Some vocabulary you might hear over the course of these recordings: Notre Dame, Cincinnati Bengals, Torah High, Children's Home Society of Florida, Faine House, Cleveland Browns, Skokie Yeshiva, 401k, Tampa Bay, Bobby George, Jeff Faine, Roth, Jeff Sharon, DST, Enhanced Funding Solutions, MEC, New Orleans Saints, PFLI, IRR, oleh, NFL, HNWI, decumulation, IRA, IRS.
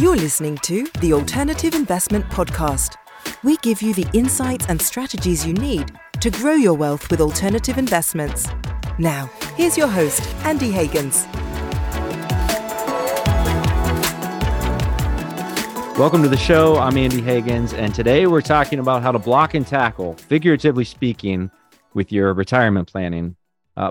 You're listening to the Alternative Investment Podcast. We give you the insights and strategies you need to grow your wealth with alternative investments. Now, here's your host, Andy Hagans. Welcome to the show. I'm Andy Hagans, and today we're talking about how to block and tackle, figuratively speaking, with your retirement planning.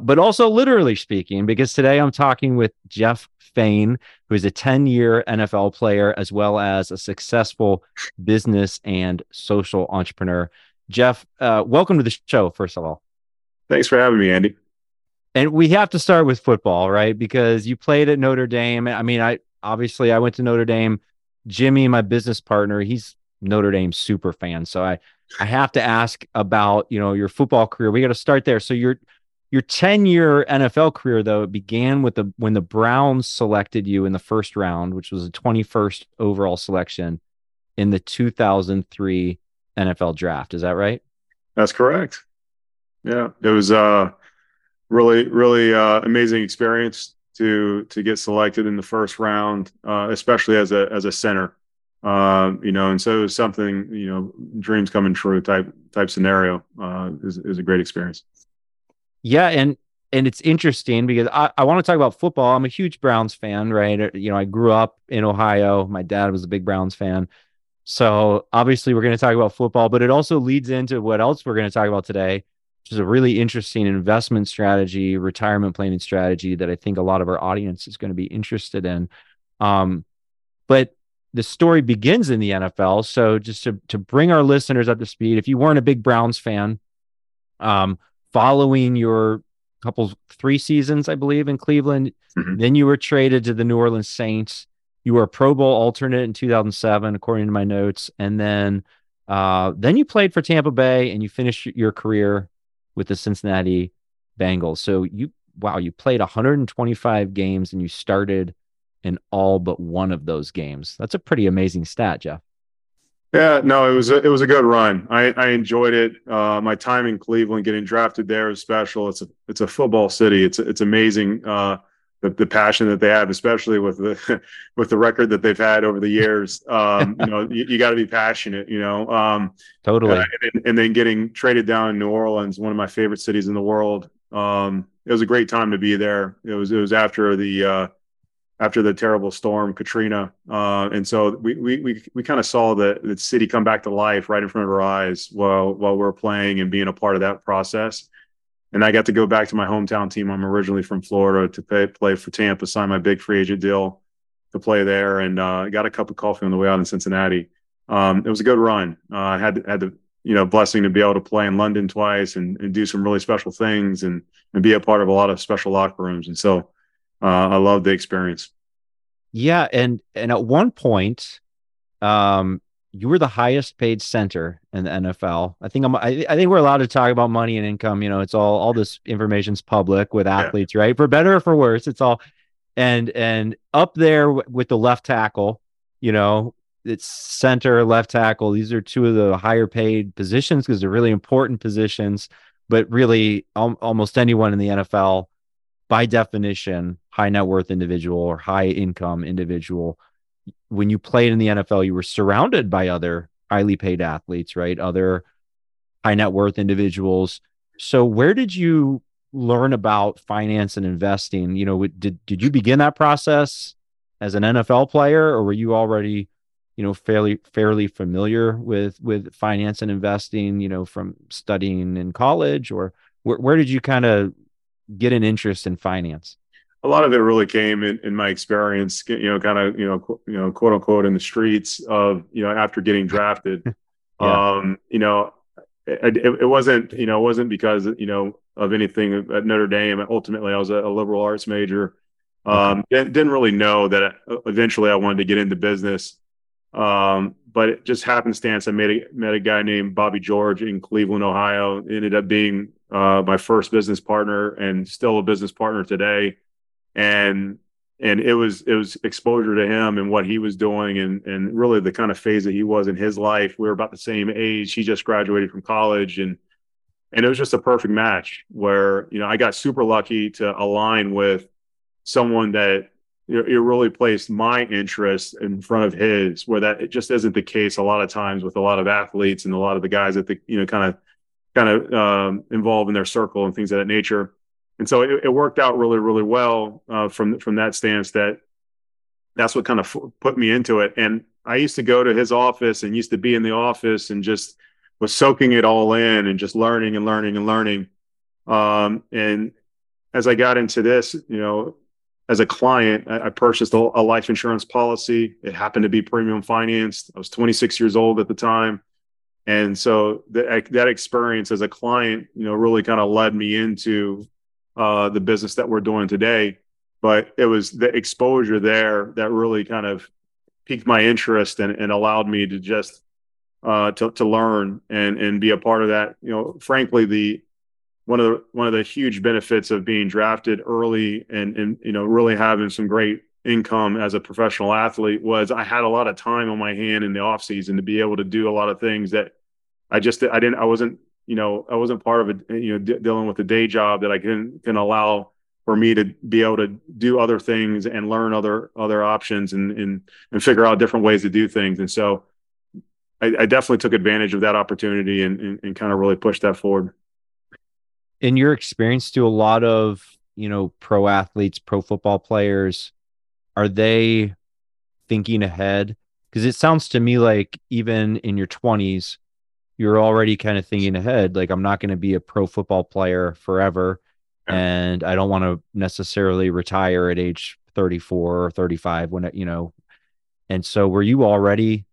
But also literally speaking, because today I'm talking with Jeff Faine, who is a 10-year NFL player, as well as a successful business and social entrepreneur. Jeff, welcome to the show, first of all. Thanks for having me, Andy. And we have to start with football, right? Because you played at Notre Dame. I mean, I went to Notre Dame. Jimmy, my business partner, he's Notre Dame super fan. So I have to ask about, your football career. We got to start there. So Your 10-year NFL career, though, began with when the Browns selected you in the first round, which was the 21st overall selection in the 2003 NFL draft. Is that right? That's correct. Yeah, it was really amazing experience to get selected in the first round, especially as a center. And so it was something, dreams coming true type scenario. Is a great experience. Yeah. And it's interesting because I want to talk about football. I'm a huge Browns fan, right? I grew up in Ohio. My dad was a big Browns fan. So obviously we're going to talk about football, but it also leads into what else we're going to talk about today, which is a really interesting investment strategy, retirement planning strategy that I think a lot of our audience is going to be interested in. But the story begins in the NFL. So just to bring our listeners up to speed, if you weren't a big Browns fan, following your three seasons, I believe, in Cleveland, mm-hmm. Then you were traded to the New Orleans Saints. You were a Pro Bowl alternate in 2007, according to my notes. And then you played for Tampa Bay and you finished your career with the Cincinnati Bengals. So you played 125 games and you started in all but one of those games. That's a pretty amazing stat, Jeff. Yeah, no, it was a good run. I enjoyed it. My time in Cleveland, getting drafted there is special. It's a football city. It's amazing the passion that they have, especially with the record that they've had over the years. You got to be passionate. Totally. And then getting traded down in New Orleans, one of my favorite cities in the world. It was a great time to be there. It was after the. After the terrible storm, Katrina. And so we kind of saw the city come back to life right in front of our eyes while we were playing and being a part of that process. And I got to go back to my hometown team. I'm originally from Florida, to play for Tampa, sign my big free agent deal to play there, and got a cup of coffee on the way out in Cincinnati. It was a good run. I had the blessing to be able to play in London twice and do some really special things and be a part of a lot of special locker rooms. And so I love the experience. Yeah. And at one point, you were the highest paid center in the NFL. I think we're allowed to talk about money and income. It's all this information's public with athletes, yeah. Right? For better or for worse, it's all, and up there with the left tackle, it's center, left tackle. These are two of the higher paid positions because they're really important positions, but really almost anyone in the NFL, by definition, high net worth individual or high income individual. When you played in the NFL, you were surrounded by other highly paid athletes, right? Other high net worth individuals. So where did you learn about finance and investing? Did you begin that process as an NFL player, or were you already, fairly familiar with finance and investing, from studying in college, or where did you kind of get an interest in finance? A lot of it really came in my experience, quote unquote, in the streets of, after getting drafted. Yeah. It wasn't, it wasn't because, of anything at Notre Dame. Ultimately, I was a liberal arts major. Didn't really know that eventually I wanted to get into business. But it just happenstance, I met a guy named Bobby George in Cleveland, Ohio. It ended up being my first business partner, and still a business partner today. And it was exposure to him and what he was doing, and really the kind of phase that he was in his life. We were about the same age. He just graduated from college, and it was just a perfect match where, I got super lucky to align with someone that you're really placed my interest in front of his, where that it just isn't the case a lot of times with a lot of athletes and a lot of the guys that kind of involved in their circle and things of that nature. And so it worked out really, really well from that stance. That's what kind of put me into it. And I used to go to his office and used to be in the office and just was soaking it all in and just learning and learning and learning. And as I got into this, as a client, I purchased a life insurance policy. It happened to be premium financed. I was 26 years old at the time. And so that experience as a client, really kind of led me into the business that we're doing today. But it was the exposure there that really kind of piqued my interest and allowed me to just to learn and be a part of that. Frankly, one of the huge benefits of being drafted early and really having some great income as a professional athlete was I had a lot of time on my hand in the off season to be able to do a lot of things that I wasn't part of a dealing with a day job that I can allow for me to be able to do other things and learn other options and figure out different ways to do things. And so I definitely took advantage of that opportunity and kind of really pushed that forward. In your experience, do a lot of, pro athletes, pro football players, are they thinking ahead? Because it sounds to me like even in your 20s, you're already kind of thinking ahead. Like, I'm not going to be a pro football player forever. Yeah. And I don't want to necessarily retire at age 34 or 35 when. And so you were already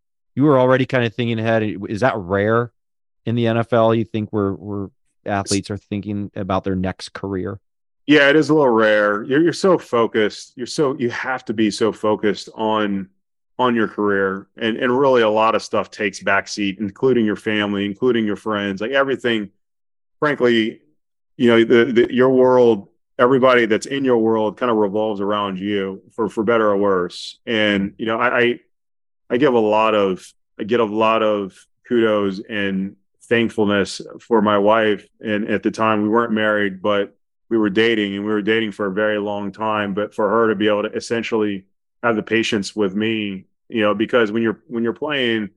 kind of thinking ahead. Is that rare in the NFL? You think we're athletes are thinking about their next career? Yeah, it is a little rare. You're so focused. You have to be so focused on your career, and really a lot of stuff takes backseat, including your family, including your friends, like everything. Frankly, your world, everybody that's in your world kind of revolves around you for better or worse. And I get a lot of kudos and thankfulness for my wife. And at the time we weren't married, but we were dating for a very long time. But for her to be able to essentially have the patience with me, because when you're playing,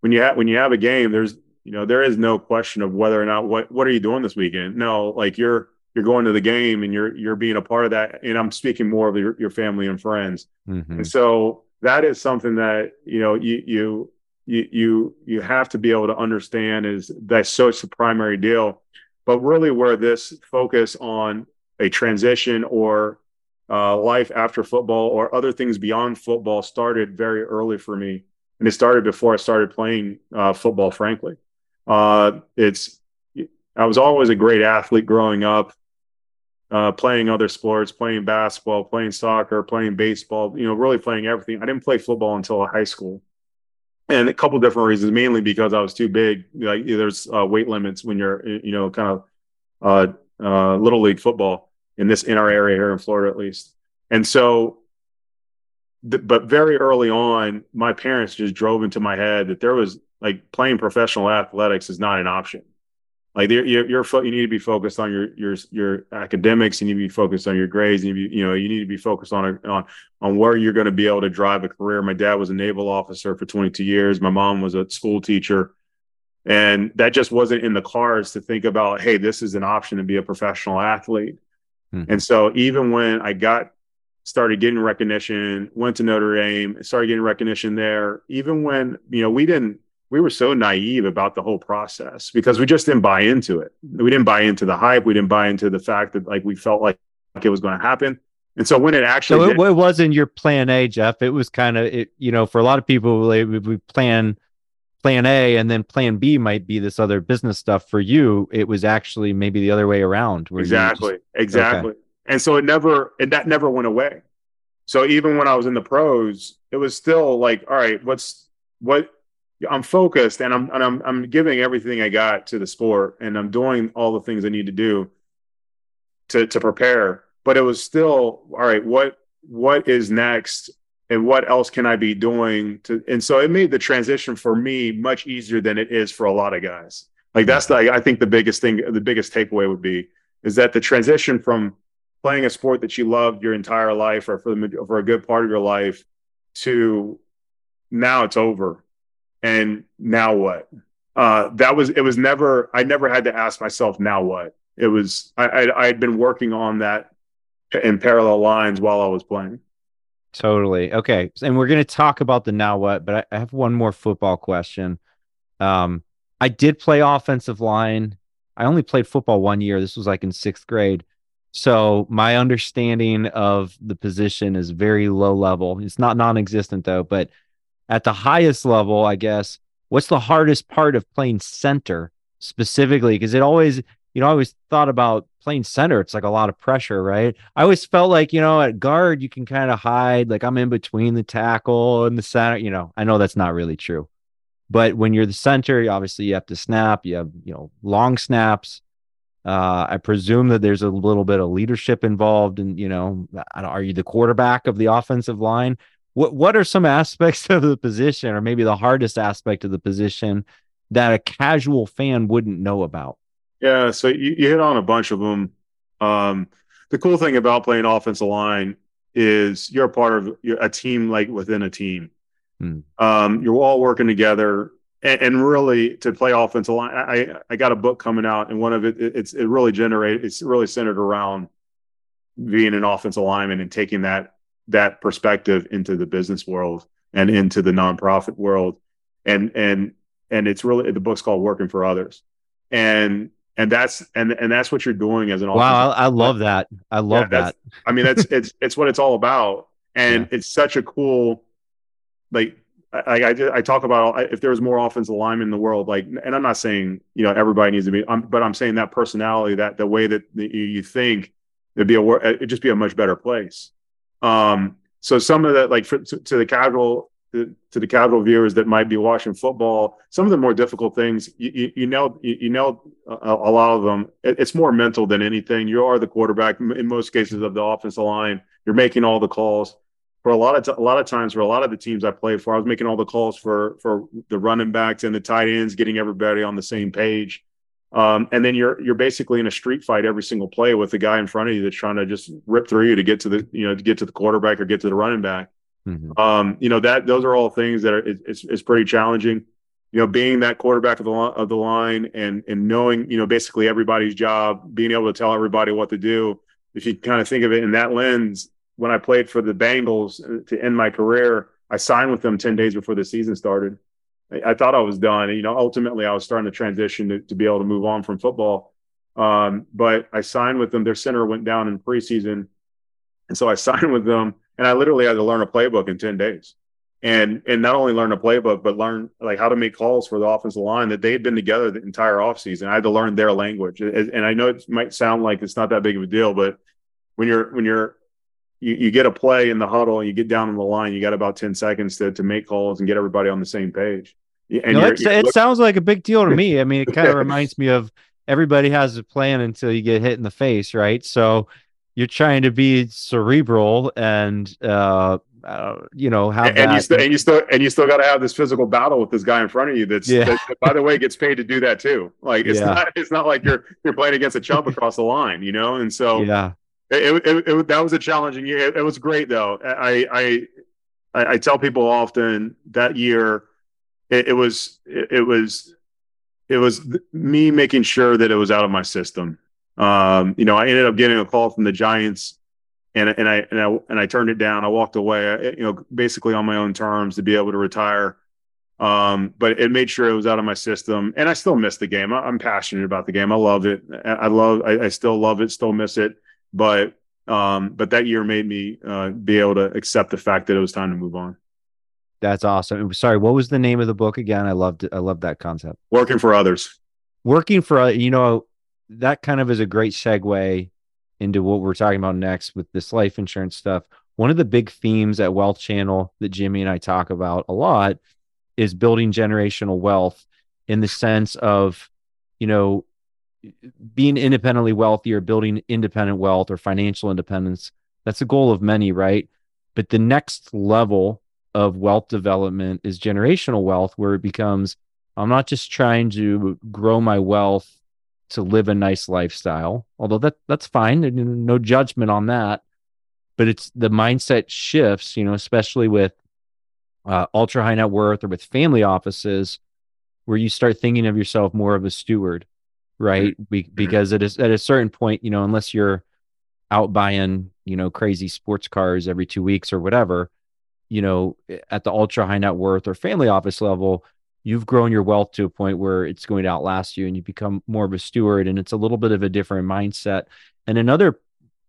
when you have a game, there is no question of whether or not, what are you doing this weekend? No, like you're going to the game and you're being a part of that. And I'm speaking more of your family and friends. Mm-hmm. And so that is something that, you have to be able to understand that's such the primary deal. But really where this focus on a transition or life after football or other things beyond football started very early for me. And it started before I started playing football, frankly. I was always a great athlete growing up, playing other sports, playing basketball, playing soccer, playing baseball, really playing everything. I didn't play football until high school. And a couple different reasons, mainly because I was too big. Like there's weight limits when you're, kind of little league football in our area here in Florida, at least. And so, but very early on, my parents just drove into my head that there was like playing professional athletics is not an option. Like you need to be focused on your academics. You need to be focused on your grades. And you need to be focused on where you're going to be able to drive a career. My dad was a naval officer for 22 years. My mom was a school teacher, and that just wasn't in the cards to think about, hey, this is an option to be a professional athlete. Mm-hmm. And so even when I started getting recognition, went to Notre Dame, started getting recognition there, even when we were so naive about the whole process because we just didn't buy into it. We didn't buy into the hype. We didn't buy into the fact that like we felt like it was going to happen. And so when it actually, it wasn't your plan A, Jeff. It was kind of for a lot of people, we plan A and then plan B might be this other business stuff. For you, it was actually maybe the other way around. Exactly. Okay. And so that never went away. So even when I was in the pros, it was still like, all right, I'm focused and I'm giving everything I got to the sport and I'm doing all the things I need to do to prepare. But it was still, all right, what is next and what else can I be doing to, and so it made the transition for me much easier than it is for a lot of guys. Like that's I think the biggest takeaway would be is that the transition from playing a sport that you loved your entire life or for a good part of your life to now it's over. And now what? I never had to ask myself, now what? It was, I had been working on that in parallel lines while I was playing. Totally. Okay. And we're going to talk about the now what, but I have one more football question. I did play offensive line. I only played football one year. This was like in sixth grade. So my understanding of the position is very low level. It's not non-existent though, but at the highest level, I guess, what's the hardest part of playing center specifically? Because it always, I always thought about playing center. It's like a lot of pressure, right? I always felt like, at guard, you can kind of hide. Like I'm in between the tackle and the center. I know that's not really true. But when you're the center, obviously you have to snap. You have, long snaps. I presume that there's a little bit of leadership involved. And, are you the quarterback of the offensive line? What are some aspects of the position, or maybe the hardest aspect of the position, that a casual fan wouldn't know about? Yeah, so you hit on a bunch of them. The cool thing about playing offensive line is you're part of a team, like within a team. You're all working together, and really to play offensive line, I got a book coming out, and one of it's really centered around being an offensive lineman and taking that perspective into the business world and into the nonprofit world. And it's really, the book's called Working for Others. And that's what you're doing as an offensive. Wow. I love that. I love that. I mean, it's what it's all about. And It's such a cool, like I talk about, if there was more offensive linemen in the world, like, and I'm not saying, everybody needs to be, but I'm saying that personality, that the way that you think, it'd just be a much better place. So some of that, like to the casual viewers that might be watching football, some of the more difficult things, a lot of them, it's more mental than anything. You are the quarterback in most cases of the offensive line. You're making all the calls for a lot of times for a lot of the teams I played for. I was making all the calls for the running backs and the tight ends, getting everybody on the same page. And then you're basically in a street fight every single play with the guy in front of you that's trying to just rip through you to get to the quarterback or get to the running back. Mm-hmm. Those are all things that it's pretty challenging. Being that quarterback of the line and knowing basically everybody's job, being able to tell everybody what to do. If you kind of think of it in that lens, when I played for the Bengals to end my career, I signed with them 10 days before the season started. I thought I was done. Ultimately I was starting to transition to be able to move on from football. But I signed with them. Their center went down in preseason. And so I signed with them, and I literally had to learn a playbook in 10 days. And not only learn a playbook, but learn like how to make calls for the offensive line that they had been together the entire offseason. I had to learn their language. And I know it might sound like it's not that big of a deal, but when you get a play in the huddle and you get down on the line, you got about 10 seconds to make calls and get everybody on the same page. And it sounds like a big deal to me. I mean, it kind of reminds me of everybody has a plan until you get hit in the face, right? So you're trying to be cerebral and, you still got to have this physical battle with this guy in front of you. That by the way, gets paid to do that too. Like it's not like you're playing against a chump across the line, And so, that was a challenging year. It was great though. I tell people often that year it was me making sure that it was out of my system. I ended up getting a call from the Giants and I turned it down. I walked away, basically on my own terms to be able to retire. But it made sure it was out of my system, and I still miss the game. I'm passionate about the game. I love it. I still love it, still miss it. But that year made me be able to accept the fact that it was time to move on. That's awesome. Sorry, what was the name of the book again? I loved that concept. Working for Others. Working for that kind of is a great segue into what we're talking about next with this life insurance stuff. One of the big themes at Wealth Channel that Jimmy and I talk about a lot is building generational wealth, in the sense of, being independently wealthy or building independent wealth or financial independence. That's a goal of many, right? But the next level of wealth development is generational wealth, where it becomes, I'm not just trying to grow my wealth to live a nice lifestyle, although that's fine. There's no judgment on that, but it's the mindset shifts, you know, especially with ultra high net worth or with family offices, where you start thinking of yourself more of a steward, right? Because it is at a certain point, you know, unless you're out buying, you know, crazy sports cars every 2 weeks or whatever, you know, at the ultra high net worth or family office level, you've grown your wealth to a point where it's going to outlast you and you become more of a steward. And it's a little bit of a different mindset. And another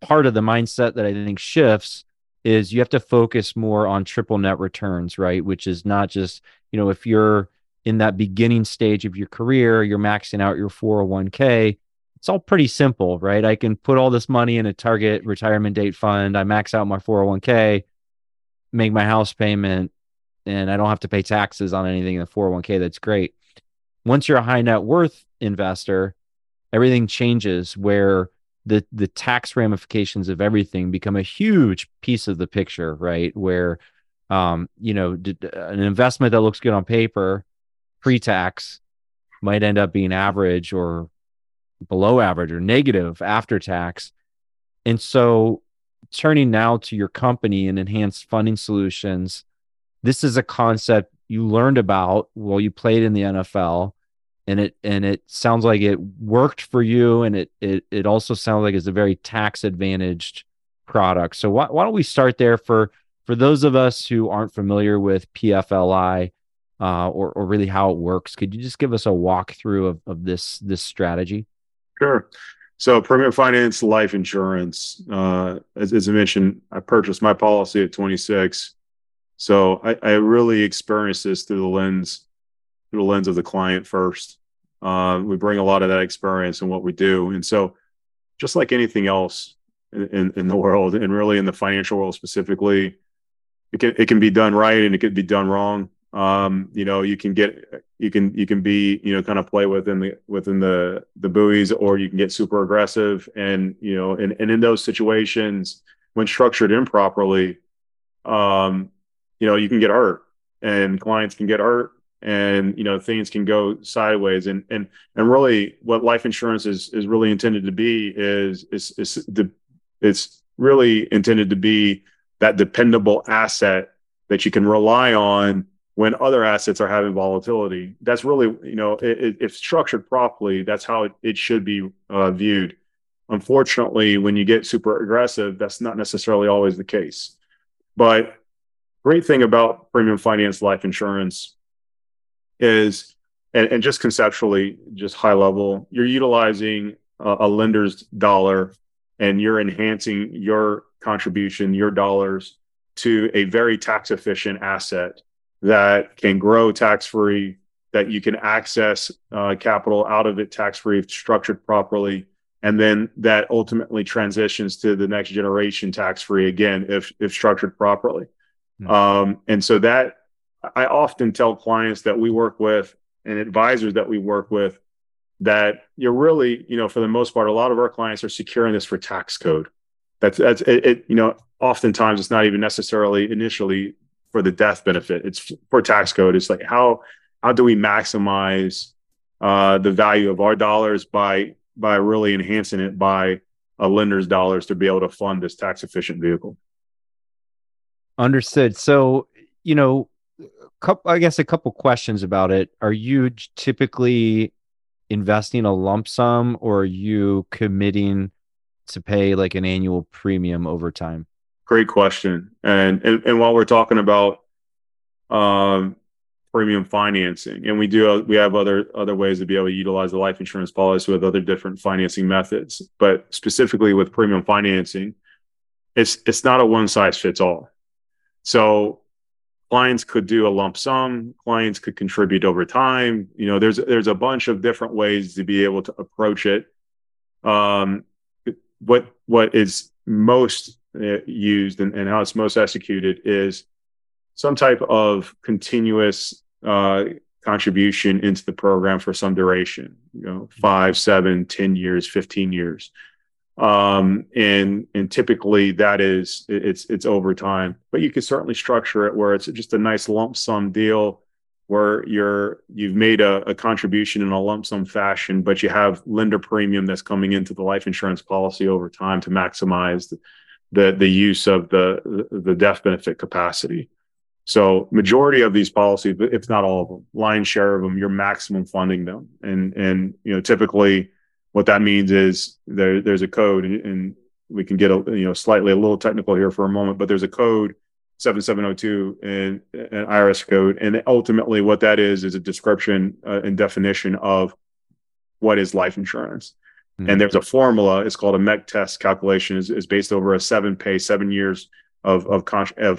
part of the mindset that I think shifts is you have to focus more on triple net returns, right? Which is not just, you know, if you're in that beginning stage of your career, you're maxing out your 401k. It's all pretty simple, right? I can put all this money in a target retirement date fund. I max out my 401k, make my house payment, and I don't have to pay taxes on anything in the 401k. That's great. Once you're a high net worth investor, everything changes where the tax ramifications of everything become a huge piece of the picture, right? Where, you know, an investment that looks good on paper, pre-tax, might end up being average or below average or negative after tax. And so turning now to your company and Enhanced Funding Solutions, this is a concept you learned about while you played in the NFL. And it sounds like it worked for you, and it also sounds like it's a very tax advantaged product. So why don't we start there for those of us who aren't familiar with PFLI or really how it works? Could you just give us a walkthrough of this strategy? Sure. So premium finance life insurance. As I mentioned, I purchased my policy at 26, so I really experienced this through the lens of the client first. We bring a lot of that experience in what we do. And so just like anything else in the world, and really in the financial world specifically, it can be done right and it could be done wrong. You know, you can be, you know, kind of play within the buoys, or you can get super aggressive. And, you know, and in those situations, when structured improperly, you know, you can get hurt, and clients can get hurt. And, you know, things can go sideways, and really what life insurance is really intended to be is really intended to be that dependable asset that you can rely on when other assets are having volatility. That's really, you know, if structured properly, that's how it should be viewed. Unfortunately, when you get super aggressive, that's not necessarily always the case. But great thing about premium finance life insurance is, and just conceptually, just high level, you're utilizing a lender's dollar, and you're enhancing your contribution, your dollars, to a very tax efficient asset that can grow tax free, that you can access capital out of it tax free if structured properly. And then that ultimately transitions to the next generation tax free again, if structured properly. Mm-hmm. And so that, I often tell clients that we work with and advisors that we work with that you're really, you know, for the most part, a lot of our clients are securing this for tax code. That's it. You know, oftentimes it's not even necessarily initially for the death benefit. It's for tax code. It's like, how do we maximize the value of our dollars by really enhancing it by a lender's dollars to be able to fund this tax efficient vehicle. Understood. So, you know, I guess a couple questions about it. Are you typically investing a lump sum, or are you committing to pay like an annual premium over time? Great question. And while we're talking about premium financing, and we have other ways to be able to utilize the life insurance policy with other different financing methods, but specifically with premium financing, it's not a one size fits all. So clients could do a lump sum, clients could contribute over time. You know, there's a bunch of different ways to be able to approach it. What is most used and how it's most executed is some type of continuous contribution into the program for some duration, you know, 5, 7, 10 years, 15 years. And typically that is, it's over time, but you can certainly structure it where it's just a nice lump sum deal where you've made a contribution in a lump sum fashion, but you have lender premium that's coming into the life insurance policy over time to maximize the use of the death benefit capacity. So majority of these policies, if not all of them, lion's share of them, you're maximum funding them. And you know, typically what that means is there's a code, and we can get slightly a little technical here for a moment, but there's a code 7702 and an IRS code. And ultimately what that is a description and definition of what is life insurance. Mm-hmm. And there's a formula, it's called a MEC test calculation, is based over a 7 years of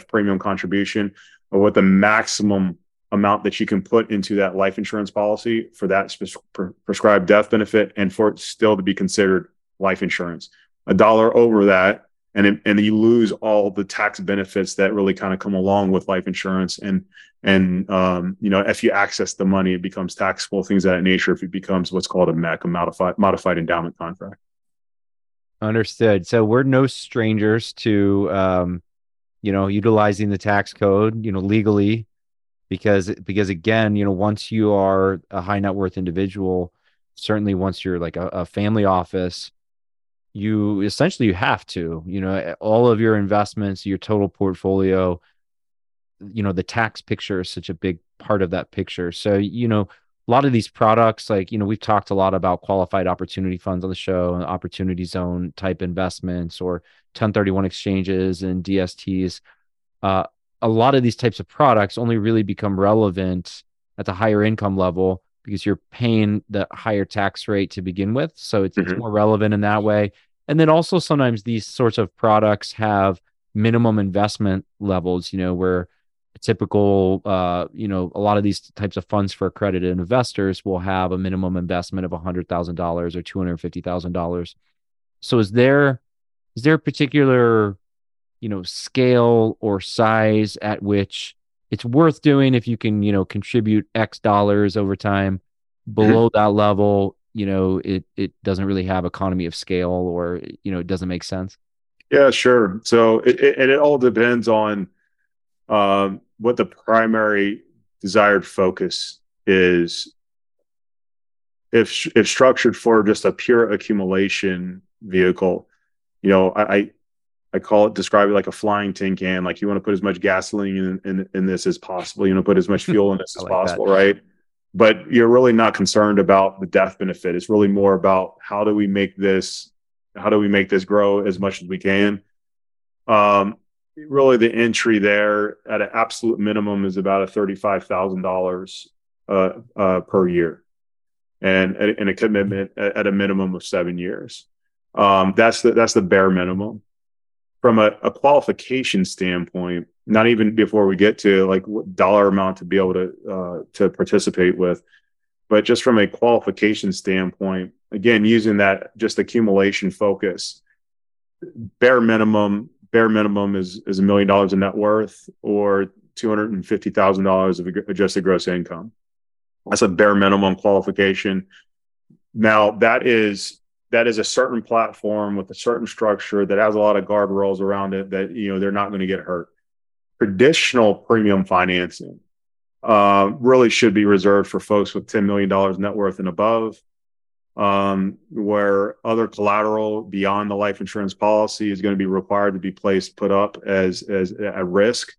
premium contribution, or what the maximum amount that you can put into that life insurance policy for that prescribed death benefit, and for it still to be considered life insurance. $1 over that, and you lose all the tax benefits that really kind of come along with life insurance. And if you access the money, it becomes taxable, things of that nature, if it becomes what's called a MEC, a modified endowment contract. Understood. So we're no strangers to, utilizing the tax code, legally, because again, once you are a high net worth individual, certainly once you're like a family office, you essentially, you have to, all of your investments, your total portfolio, the tax picture is such a big part of that picture. So, a lot of these products, like, we've talked a lot about qualified opportunity funds on the show and opportunity zone type investments or 1031 exchanges and DSTs. A lot of these types of products only really become relevant at the higher income level because you're paying the higher tax rate to begin with. So it's more relevant in that way. And then also sometimes these sorts of products have minimum investment levels, where typical, a lot of these types of funds for accredited investors will have a minimum investment of $100,000 or $250,000. So is there a particular, scale or size at which it's worth doing if you can, contribute X dollars over time? Below that level, it doesn't really have economy of scale, or, it doesn't make sense. Yeah, sure. So it all depends on, what the primary desired focus is. If structured for just a pure accumulation vehicle, I call it, describe it like a flying tin can. Like, you want to put as much gasoline in this as possible, put as much fuel in this as possible, that. Right? But you're really not concerned about the death benefit. It's really more about how do we make this grow as much as we can. Really, the entry there at an absolute minimum is about $35,000 per year, and a commitment at a minimum of 7 years. That's the bare minimum. From a qualification standpoint, not even before we get to like what dollar amount to be able to participate with, but just from a qualification standpoint, again, using that just accumulation focus, bare minimum is $1 million in net worth or $250,000 of adjusted gross income. That's a bare minimum qualification. Now that is a certain platform with a certain structure that has a lot of guardrails around it that, they're not going to get hurt. Traditional premium financing really should be reserved for folks with $10 million net worth and above. Where other collateral beyond the life insurance policy is going to be required to be put up as at risk.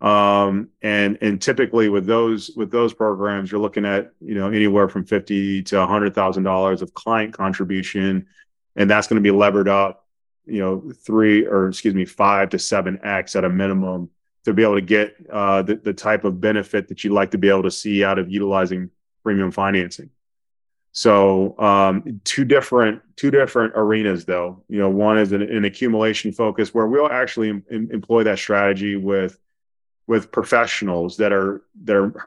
And typically with those programs, you're looking at, anywhere from $50,000 to $100,000 of client contribution. And that's going to be levered up, 5 to 7X at a minimum to be able to get, the type of benefit that you'd like to be able to see out of utilizing premium financing. So two different arenas, though. One is an accumulation focus where we'll actually employ that strategy with professionals that are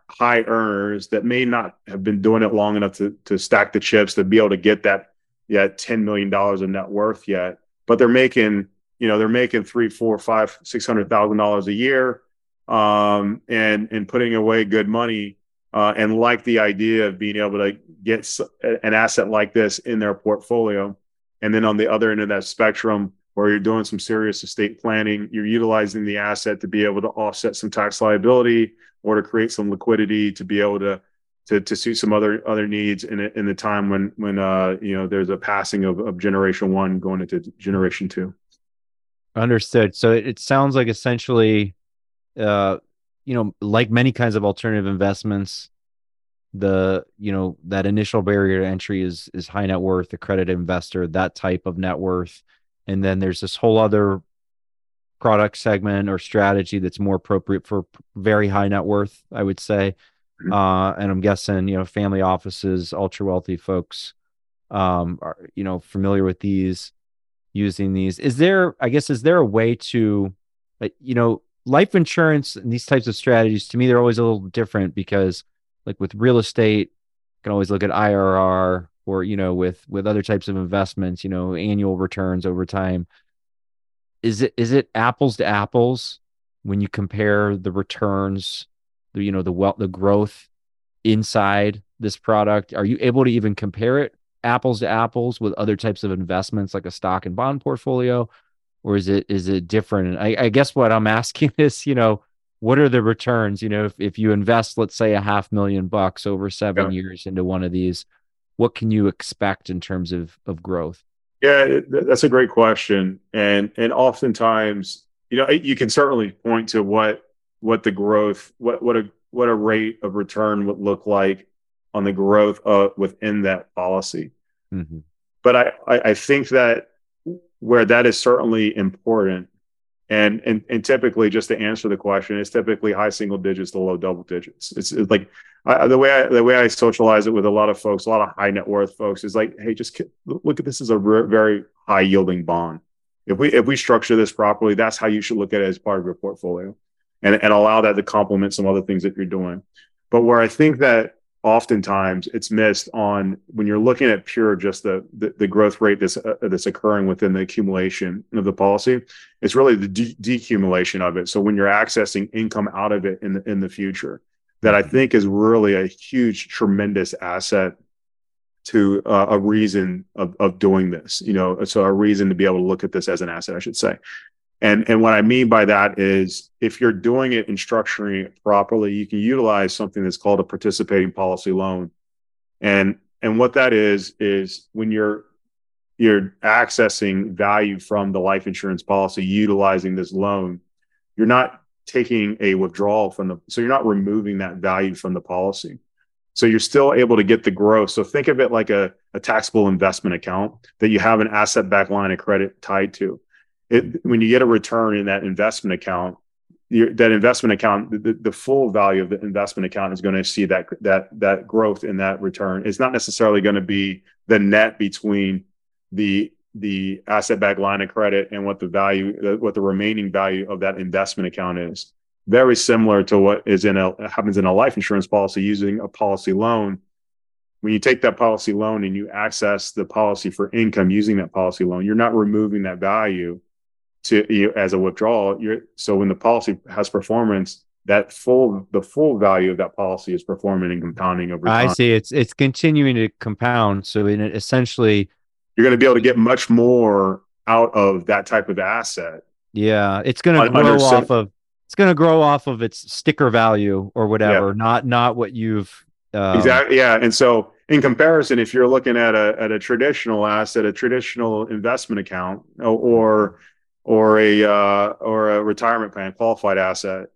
high earners that may not have been doing it long enough to stack the chips to be able to get that $10 million of net worth yet, but they're making $300,000, $400,000, $500,000, $600,000 a year, and putting away good money. And like the idea of being able to get an asset like this in their portfolio. And then on the other end of that spectrum, or you're doing some serious estate planning, you're utilizing the asset to be able to offset some tax liability or to create some liquidity to be able to suit some other needs in the time when you know, there's a passing of generation one going into generation two. Understood. So it sounds like essentially, you know, like many kinds of alternative investments, that initial barrier to entry is high net worth, accredited investor, that type of net worth. And then there's this whole other product segment or strategy that's more appropriate for very high net worth, I would say. And I'm guessing, family offices, ultra wealthy folks, are, familiar with these, using these. Is there a way to, life insurance and these types of strategies, to me, they're always a little different because like with real estate, you can always look at IRR or, with other types of investments, annual returns over time. Is it apples to apples when you compare the returns, the growth inside this product? Are you able to even compare it apples to apples with other types of investments like a stock and bond portfolio, or is it different? And I guess what I'm asking is, what are the returns? If you invest, let's say $500,000 over 7 years into one of these, what can you expect in terms of growth? Yeah, that's a great question. And oftentimes, you can certainly point to what the growth, what a rate of return would look like on the growth within that policy. Mm-hmm. But I think that where that is certainly important, and typically, just to answer the question, it's typically high single digits to low double digits. It's like the way I socialize it with a lot of folks, a lot of high net worth folks, is like, hey, just look at this as a very high yielding bond. If we structure this properly, that's how you should look at it as part of your portfolio, and allow that to complement some other things that you're doing. But where I think that oftentimes it's missed on when you're looking at pure just the growth rate that's occurring within the accumulation of the policy, it's really the decumulation of it. So when you're accessing income out of it in the future, that I think is really a huge, tremendous asset to a reason of doing this. So a reason to be able to look at this as an asset, I should say. And what I mean by that is, if you're doing it and structuring it properly, you can utilize something that's called a participating policy loan. And what that is when you're accessing value from the life insurance policy, utilizing this loan, you're not taking a withdrawal so you're not removing that value from the policy. So you're still able to get the growth. So think of it like a taxable investment account that you have an asset-backed line of credit tied to. When you get a return in that investment account, the full value of the investment account is going to see that growth in that return. It's not necessarily going to be the net between the asset-backed line of credit and what the remaining value of that investment account is. Very similar to what is happens in a life insurance policy using a policy loan. When you take that policy loan and you access the policy for income using that policy loan, you're not removing that value as a withdrawal. So when the policy has performance, the full value of that policy is performing and compounding over time. I see. It's continuing to compound. So essentially, you're going to be able to get much more out of that type of asset. Yeah, it's going to grow off of its sticker value or whatever, not what you've. Exactly. Yeah. And so in comparison, if you're looking at a traditional asset, a traditional investment account or a retirement plan qualified asset,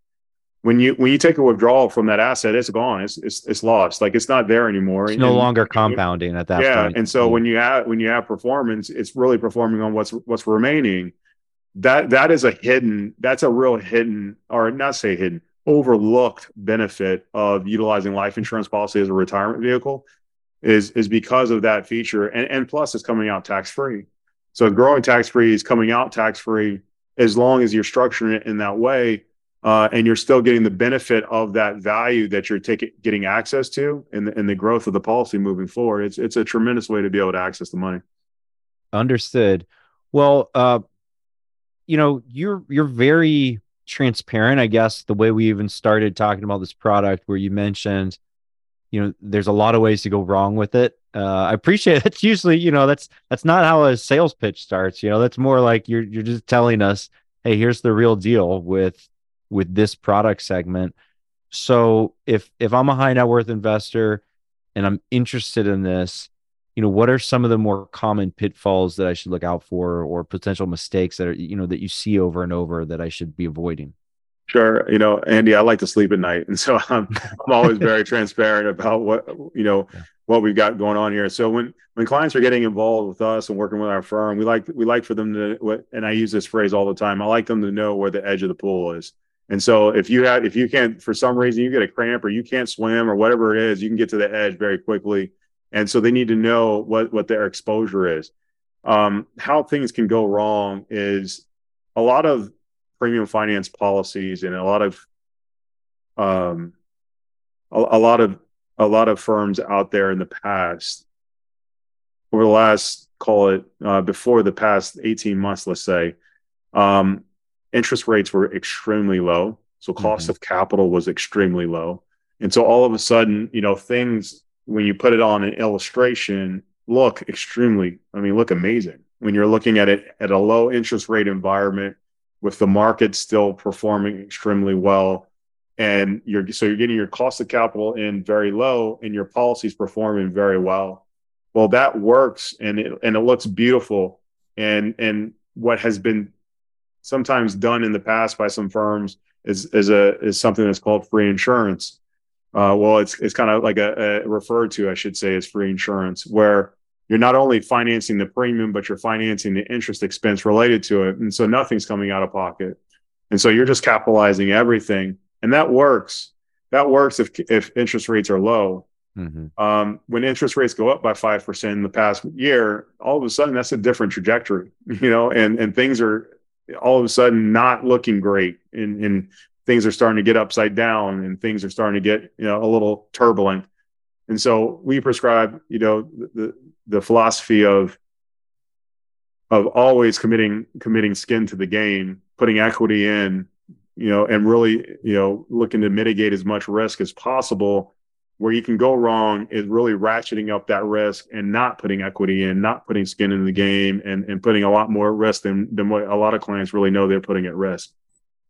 when you take a withdrawal from that asset, it's gone. It's lost. Like, it's not there anymore. It's no longer compounding at that point. Yeah. And so when you have performance, it's really performing on what's remaining. That is overlooked benefit of utilizing life insurance policy as a retirement vehicle is because of that feature. And plus, it's coming out tax-free. So growing tax-free is coming out tax-free as long as you're structuring it in that way. And you're still getting the benefit of that value that you're getting access to and the growth of the policy moving forward. It's a tremendous way to be able to access the money. Understood. Well, you're very transparent, I guess, the way we even started talking about this product, where you mentioned, you know, there's a lot of ways to go wrong with it. I appreciate that's usually, you know, that's not how a sales pitch starts. You know, that's more like you're just telling us, hey, here's the real deal with this product segment. So if I'm a high net worth investor and I'm interested in this, you know, what are some of the more common pitfalls that I should look out for, or potential mistakes that are, you know, that you see over and over that I should be avoiding? Sure. You know, Andy, I like to sleep at night. And so I'm always very transparent about what, you know, what we've got going on here. So when clients are getting involved with us and working with our firm, we like for them to, and I use this phrase all the time, I like them to know where the edge of the pool is. And so if you can't, for some reason you get a cramp or you can't swim or whatever it is, you can get to the edge very quickly. And so they need to know what their exposure is. How things can go wrong is a lot of premium finance policies and a lot of firms out there in the past, over the last, call it before the past 18 months, let's say, interest rates were extremely low. So cost of capital was extremely low. And so all of a sudden, you know, things, when you put it on an illustration, look amazing. When you're looking at it at a low interest rate environment with the market still performing extremely well. And you're getting your cost of capital in very low and your policies performing very well. Well, that works and it looks beautiful. And what has been sometimes done in the past by some firms is something that's called free insurance. It's kind of like a referred to, I should say, as free insurance, where you're not only financing the premium, but you're financing the interest expense related to it. And so nothing's coming out of pocket. And so you're just capitalizing everything. And that works. That works if interest rates are low. Mm-hmm. When interest rates go up by 5% in the past year, all of a sudden that's a different trajectory, you know, and things are all of a sudden not looking great and things are starting to get upside down and things are starting to get, you know, a little turbulent. And so we prescribe, you know, the philosophy of always committing skin to the game, putting equity in, you know, and really, you know, looking to mitigate as much risk as possible. Where you can go wrong is really ratcheting up that risk and not putting equity in, not putting skin in the game, and putting a lot more at risk than what a lot of clients really know they're putting at risk.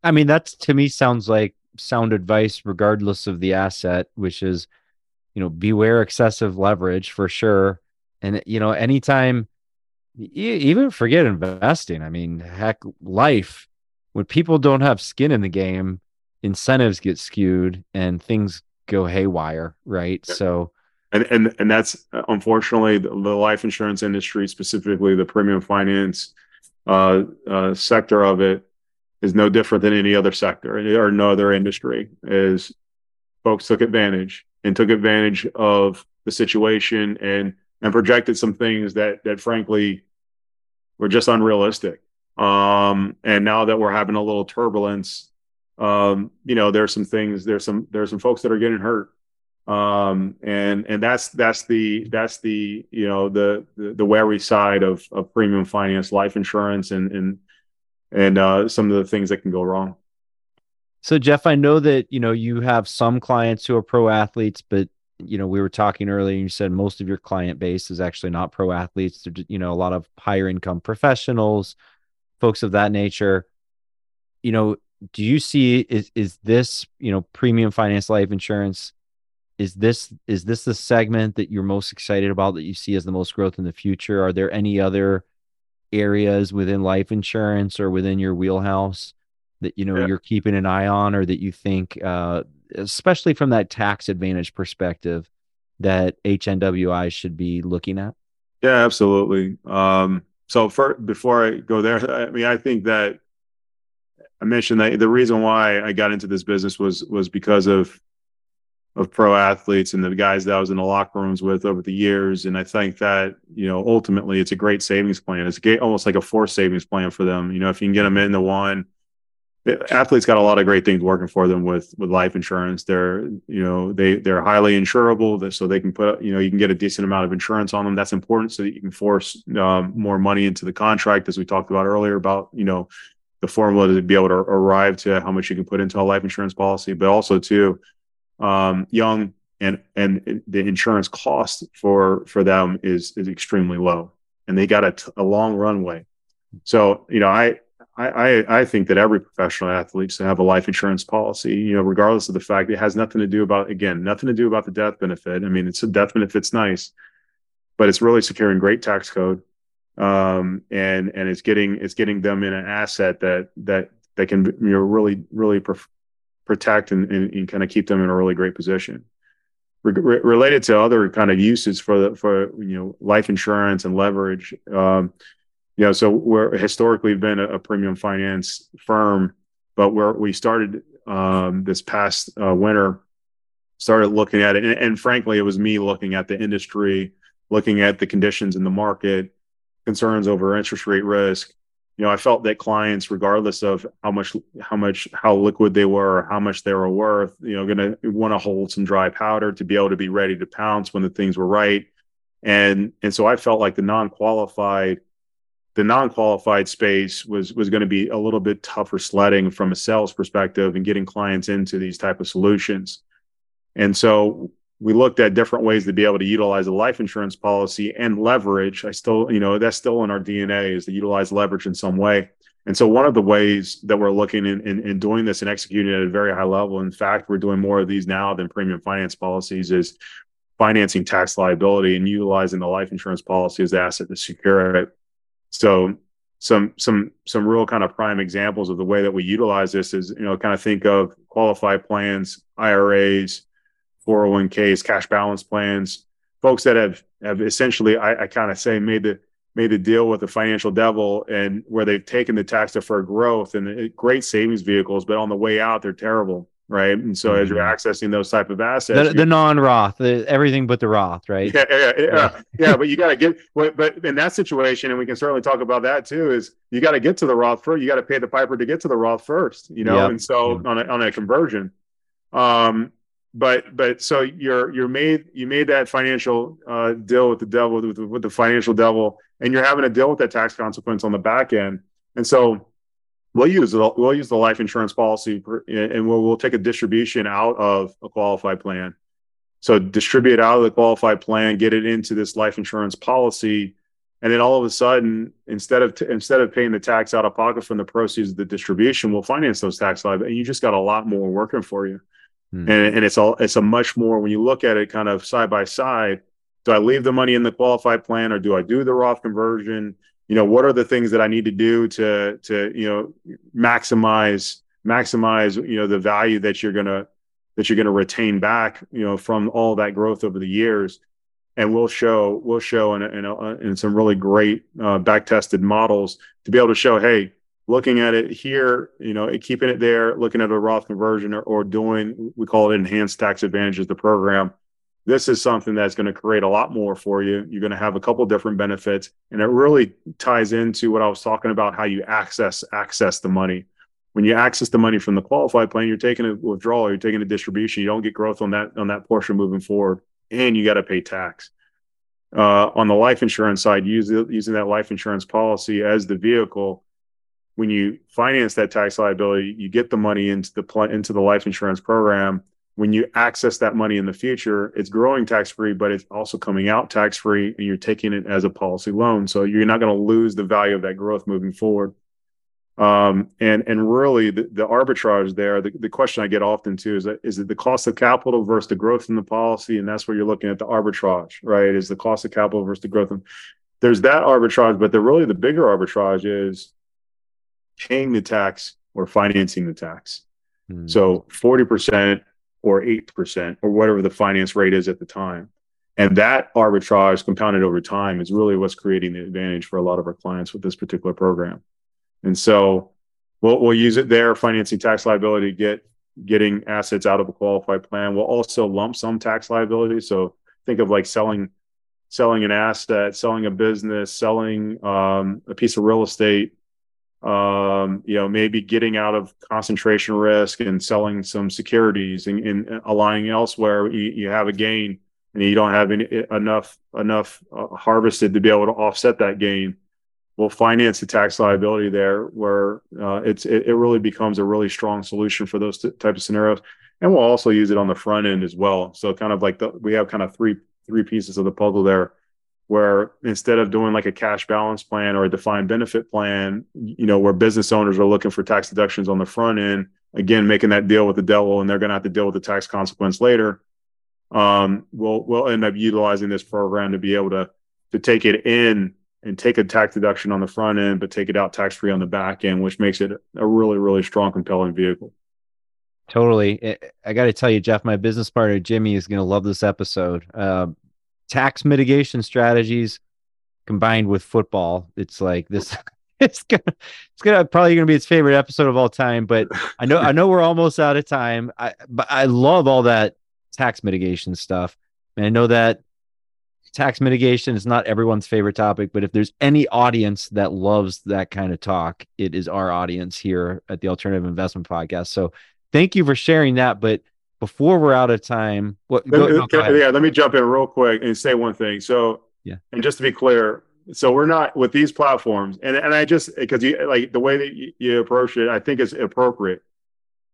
I mean, that's, to me, sounds like sound advice, regardless of the asset, which is, you know, beware excessive leverage for sure. And, you know, anytime, even forget investing. I mean, heck, life. When people don't have skin in the game, incentives get skewed and things go haywire, right? Yeah. So, and that's unfortunately the life insurance industry, specifically the premium finance sector of it, is no different than any other sector or no other industry. Is folks took advantage of the situation and projected some things that frankly were just unrealistic. And now that we're having a little turbulence, you know, there's some folks that are getting hurt. And that's the, you know, the wary side of premium finance, life insurance, and some of the things that can go wrong. So Jeff, I know that, you know, you have some clients who are pro athletes, but, you know, we were talking earlier and you said most of your client base is actually not pro athletes. They're, you know, a lot of higher income professionals, folks of that nature. You know, do you see, is this, you know, premium finance, life insurance, is this the segment that you're most excited about, that you see as the most growth in the future? Are there any other areas within life insurance or within your wheelhouse that, you know, you're keeping an eye on, or that you think, especially from that tax advantage perspective, that HNWI should be looking at? Yeah, absolutely. So before I go there, I mean, I think that I mentioned that the reason why I got into this business was because of pro athletes and the guys that I was in the locker rooms with over the years. And I think that, you know, ultimately it's a great savings plan. It's almost like a forced savings plan for them. You know, if you can get them into one, athletes got a lot of great things working for them with life insurance. They're, you know, they're highly insurable. So they can put, you know, you can get a decent amount of insurance on them. That's important so that you can force more money into the contract, as we talked about earlier about, you know, the formula to be able to arrive to how much you can put into a life insurance policy, but also too, young and the insurance cost for them is extremely low, and they got a long runway. So, you know, I think that every professional athlete should have a life insurance policy, you know, regardless of the fact it has nothing to do about, again, nothing to do about the death benefit. I mean, it's a death benefit's nice, but it's really securing great tax code. And it's getting them in an asset that can, you know, really protect and kind of keep them in a really great position. Related to other kind of uses for you know, life insurance and leverage, you know, so we're historically been a premium finance firm, but we started this past winter, started looking at it. And frankly, it was me looking at the industry, looking at the conditions in the market, concerns over interest rate risk. You know, I felt that clients, regardless of how liquid they were, or how much they were worth, you know, going to want to hold some dry powder to be able to be ready to pounce when the things were right. And so I felt like the non-qualified space was going to be a little bit tougher sledding from a sales perspective and getting clients into these type of solutions. And so we looked at different ways to be able to utilize a life insurance policy and leverage. I still, you know, that's still in our DNA, is to utilize leverage in some way. And so one of the ways that we're looking in doing this and executing it at a very high level, in fact, we're doing more of these now than premium finance policies, is financing tax liability and utilizing the life insurance policy as the asset to secure it. So some real kind of prime examples of the way that we utilize this is, you know, kind of think of qualified plans, IRAs, 401ks, cash balance plans, folks that have essentially, I kind of say, made the deal with the financial devil, and where they've taken the tax deferred growth and great savings vehicles, but on the way out, they're terrible. Right. And so as you're accessing those type of assets, the non-Roth, everything but the Roth, right? Yeah. But you got to but in that situation, and we can certainly talk about that too, is you got to get to the Roth first. You got to pay the piper to get to the Roth first, you know? Yep. And so on a conversion, But so you made that financial deal with the devil, with the financial devil, and you're having to deal with that tax consequence on the back end. And so we'll use the life insurance policy and we'll take a distribution out of a qualified plan. So distribute out of the qualified plan, get it into this life insurance policy. And then all of a sudden, instead of paying the tax out of pocket from the proceeds of the distribution, we'll finance those tax liabilities. And you just got a lot more working for you. And it's a much more, when you look at it kind of side by side, do I leave the money in the qualified plan, or do I do the Roth conversion? You know, what are the things that I need to do to you know, maximize you know, the value that you're gonna retain back, you know, from all that growth over the years? And we'll show in some really great back tested models to be able to show, hey, looking at it here, you know, keeping it there, looking at a Roth conversion or doing, we call it enhanced tax advantages, the program. This is something that's going to create a lot more for you. You're going to have a couple different benefits. And it really ties into what I was talking about, how you access the money. When you access the money from the qualified plan, you're taking a withdrawal, you're taking a distribution. You don't get growth on that portion moving forward, and you got to pay tax. On the life insurance side, using that life insurance policy as the vehicle, when you finance that tax liability, you get the money into the life insurance program. When you access that money in the future, it's growing tax-free, but it's also coming out tax-free, and you're taking it as a policy loan. So you're not going to lose the value of that growth moving forward. And really, the arbitrage there, the question I get often too is it the cost of capital versus the growth in the policy? And that's where you're looking at the arbitrage, right? Is the cost of capital versus the growth. There's that arbitrage, but the bigger arbitrage is paying the tax or financing the tax. So 40% or 8% or whatever the finance rate is at the time. And that arbitrage compounded over time is really what's creating the advantage for a lot of our clients with this particular program. And so we'll use it there, financing tax liability, getting assets out of a qualified plan. We'll also lump sum tax liability. So think of like selling an asset, selling a business, selling a piece of real estate, you know, maybe getting out of concentration risk and selling some securities and aligning elsewhere. You have a gain and you don't have enough harvested to be able to offset that gain. We'll finance the tax liability there, where it really becomes a really strong solution for those type of scenarios. And we'll also use it on the front end as well. So kind of like we have kind of three pieces of the puzzle there, where instead of doing like a cash balance plan or a defined benefit plan, you know, where business owners are looking for tax deductions on the front end, again, making that deal with the devil, and they're going to have to deal with the tax consequence later. We'll end up utilizing this program to be able to take it in and take a tax deduction on the front end, but take it out tax-free on the back end, which makes it a really, really strong, compelling vehicle. Totally. I got to tell you, Jeff, my business partner, Jimmy, is going to love this episode. Tax mitigation strategies combined with football. It's like this, it's probably going to be its favorite episode of all time, but I know we're almost out of time. But I love all that tax mitigation stuff. And I know that tax mitigation is not everyone's favorite topic, but if there's any audience that loves that kind of talk, it is our audience here at the Alternative Investment Podcast. So thank you for sharing that. But before we're out of time, let me jump in real quick and say one thing. So, yeah, and just to be clear, so we're not with these platforms, and I just, because you like the way that you approach it, I think is appropriate.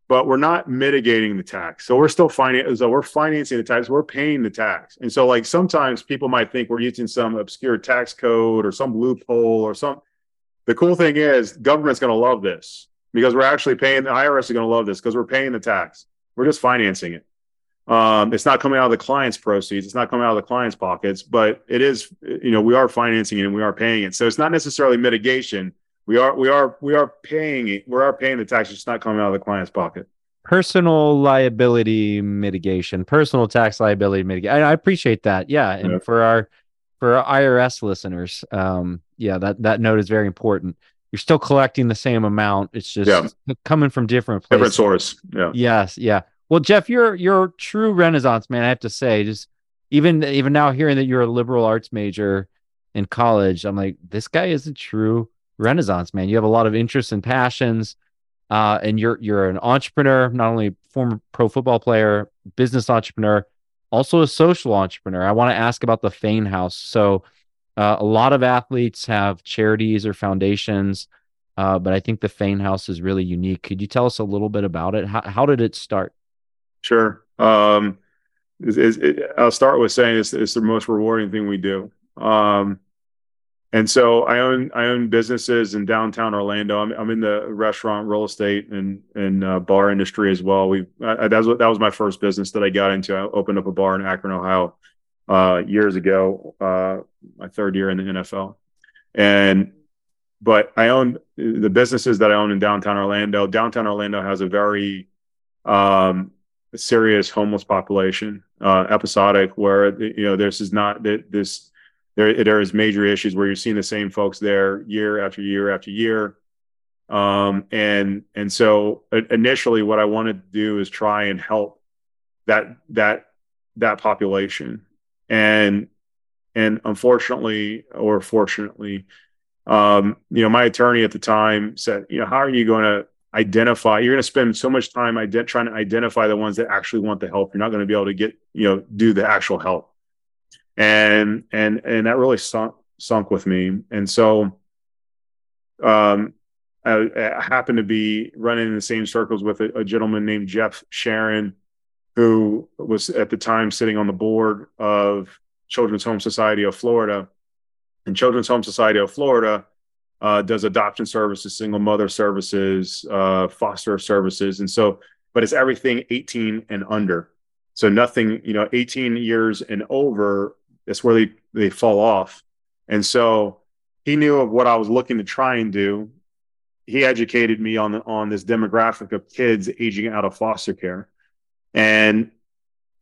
But we're not mitigating the tax. So we're still financing the tax. We're paying the tax. And so like sometimes people might think we're using some obscure tax code or some loophole or some. The cool thing is government's going to love this because we're actually paying. The IRS is going to love this because we're paying the tax. We're just financing it. It's not coming out of the client's proceeds. It's not coming out of the client's pockets, but it is, you know, we are financing it and we are paying it. So it's not necessarily mitigation. We are paying it. We are paying the tax. It's not coming out of the client's pocket. Personal liability mitigation, personal tax liability mitigation. I appreciate that. Yeah. And for our IRS listeners, that note is very important. You're still collecting the same amount. It's just coming from different places. Different source. Yeah. Yes. Yeah. Well, Jeff, you're a true Renaissance man. I have to say, just even now hearing that you're a liberal arts major in college, I'm like, this guy is a true Renaissance man. You have a lot of interests and passions, and you're an entrepreneur, not only former pro football player, business entrepreneur, also a social entrepreneur. I want to ask about the Faine House. So a lot of athletes have charities or foundations, but I think the Faine House is really unique. Could you tell us a little bit about it? How did it start? Sure. I'll start with saying it's the most rewarding thing we do. And so I own businesses in downtown Orlando. I'm in the restaurant, real estate, and bar industry as well. That was my first business that I got into. I opened up a bar in Akron, Ohio, years ago, my third year in the NFL. But I own the businesses that I own in downtown Orlando. Downtown Orlando has a very serious homeless population, episodic, where there is major issues where you're seeing the same folks there year after year after year. And so initially what I wanted to do is try and help that population. And unfortunately, or fortunately, my attorney at the time said, how are you going to identify? You're going to spend so much time trying to identify the ones that actually want the help. You're not going to be able to do the actual help. And that really sunk with me. And so, I happened to be running in the same circles with a gentleman named Jeff Sharon, who was at the time sitting on the board of Children's Home Society of Florida. And Children's Home Society of Florida does adoption services, single mother services, foster services, and so. But it's everything 18 and under. So nothing, 18 years and over. That's where they fall off. And so he knew of what I was looking to try and do. He educated me on this demographic of kids aging out of foster care. And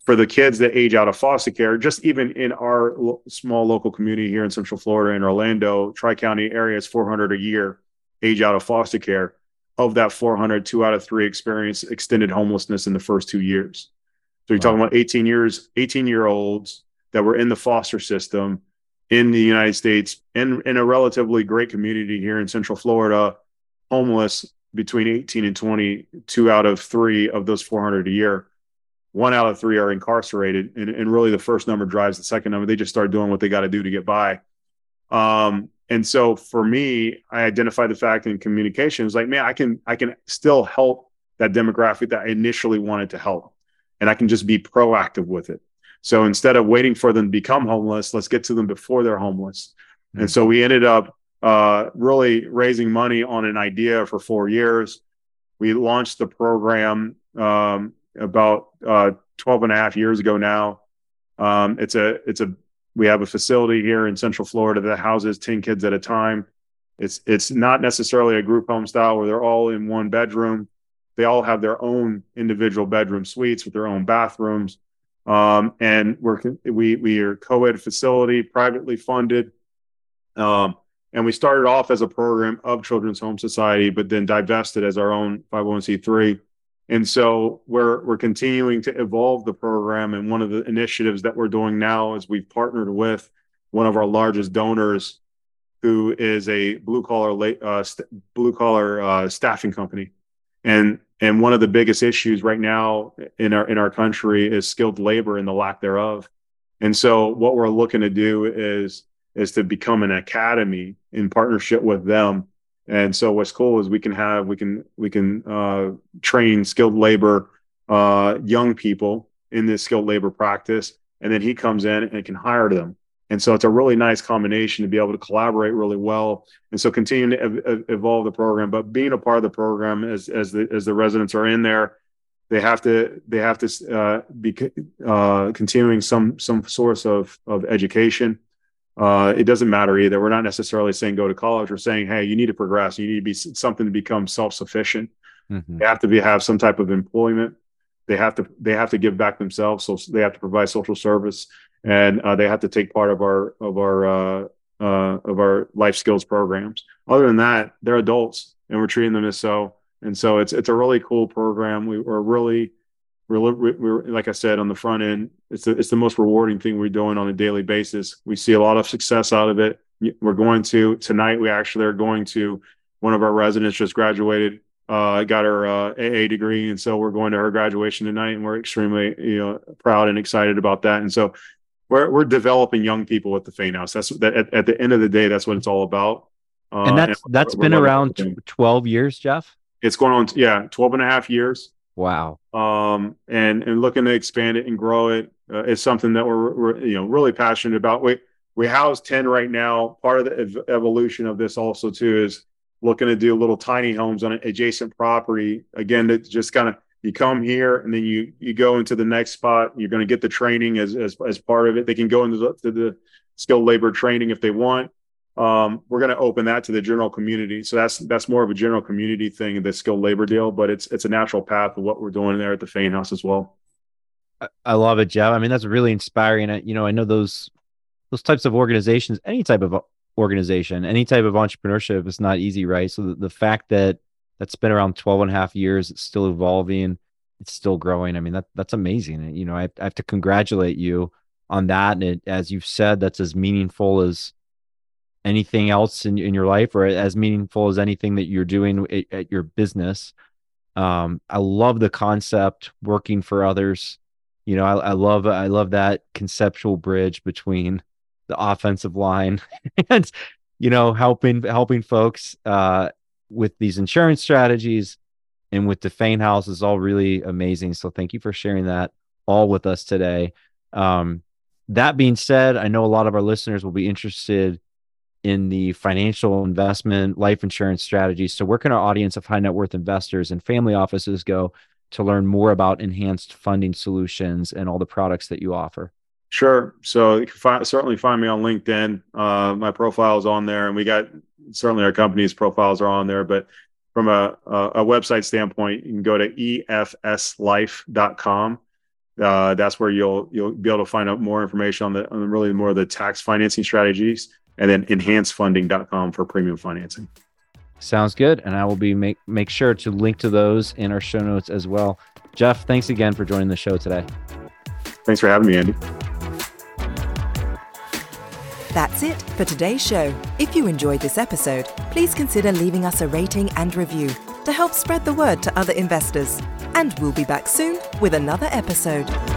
for the kids that age out of foster care, just even in our small local community here in Central Florida and Orlando, Tri-County area, it's 400 a year age out of foster care. Of that 400, 2 out of 3 experience extended homelessness in the first 2 years. So you're talking about 18-year-olds that were in the foster system in the United States, in a relatively great community here in Central Florida, homeless between 18 and 20, 2 out of 3 of those 400 a year. 1 out of 3 are incarcerated. And really the first number drives the second number. They just start doing what they got to do to get by. And so for me, I identified the fact in communications, like, man, I can still help that demographic that I initially wanted to help. And I can just be proactive with it. So instead of waiting for them to become homeless, let's get to them before they're homeless. Mm-hmm. And so we ended up really raising money on an idea for 4 years. We launched the program about 12 and a half years ago now. We have a facility here in Central Florida that houses 10 kids at a time. It's not necessarily a group home style where they're all in one bedroom. They all have their own individual bedroom suites with their own bathrooms. And we are co-ed facility, privately funded. And we started off as a program of Children's Home Society, but then divested as our own 501c3. And so we're continuing to evolve the program. And one of the initiatives that we're doing now is we've partnered with one of our largest donors, who is a blue collar staffing company. And one of the biggest issues right now in our country is skilled labor and the lack thereof. And so what we're looking to do is to become an academy in partnership with them. And so what's cool is we can train skilled labor, young people in this skilled labor practice. And then he comes in and can hire them. And so it's a really nice combination to be able to collaborate really well. And so continuing to evolve the program, but being a part of the program as the residents are in there, they have to be continuing some source of education. It doesn't matter either. We're not necessarily saying go to college. We're saying, hey, you need to progress. You need to be something to become self-sufficient. Mm-hmm. They have to have some type of employment. They have to give back themselves. So they have to provide social service, and they have to take part of our life skills programs. Other than that, they're adults, and we're treating them as so. And so it's a really cool program. We're like I said, on the front end, it's the most rewarding thing we're doing on a daily basis. We see a lot of success out of it. Tonight we actually are going to, one of our residents just graduated, got her AA degree. And so we're going to her graduation tonight, and we're extremely proud and excited about that. And so we're developing young people at the Faine House. At the end of the day, that's what it's all about. And that's been around 12 years, Jeff? It's going on, 12 and a half years. Wow. And looking to expand it and grow it is something that we're really passionate about. We house 10 right now. Part of the evolution of this also too is looking to do little tiny homes on an adjacent property. Again, that just kind of, you come here and then you go into the next spot. You're going to get the training as part of it. They can go into the skilled labor training if they want. We're going to open that to the general community. So that's more of a general community thing, the skilled labor deal, but it's a natural path of what we're doing there at the Faine House as well. I love it, Jeff. I mean, that's really inspiring. I know those types of organizations, any type of organization, any type of entrepreneurship is not easy, right? So the fact that that's been around 12 and a half years, it's still evolving, it's still growing. I mean, that's amazing. I have to congratulate you on that. And as you've said, that's as meaningful as anything else in your life, or as meaningful as anything that you're doing at your business. I love the concept, working for others. I love that conceptual bridge between the offensive line and, helping folks with these insurance strategies and with the Faine House is all really amazing. So thank you for sharing that all with us today. That being said, I know a lot of our listeners will be interested in the financial investment, life insurance strategies. So where can our audience of high net worth investors and family offices go to learn more about Enhanced Funding Solutions and all the products that you offer? Sure. So you can certainly find me on LinkedIn. My profile is on there, and certainly our company's profiles are on there. But from a website standpoint, you can go to efslife.com. That's where you'll be able to find out more information on really more of the tax financing strategies. And then enhancedfunding.com for premium financing. Sounds good. And I will be make sure to link to those in our show notes as well. Jeff, thanks again for joining the show today. Thanks for having me, Andy. That's it for today's show. If you enjoyed this episode, please consider leaving us a rating and review to help spread the word to other investors. And we'll be back soon with another episode.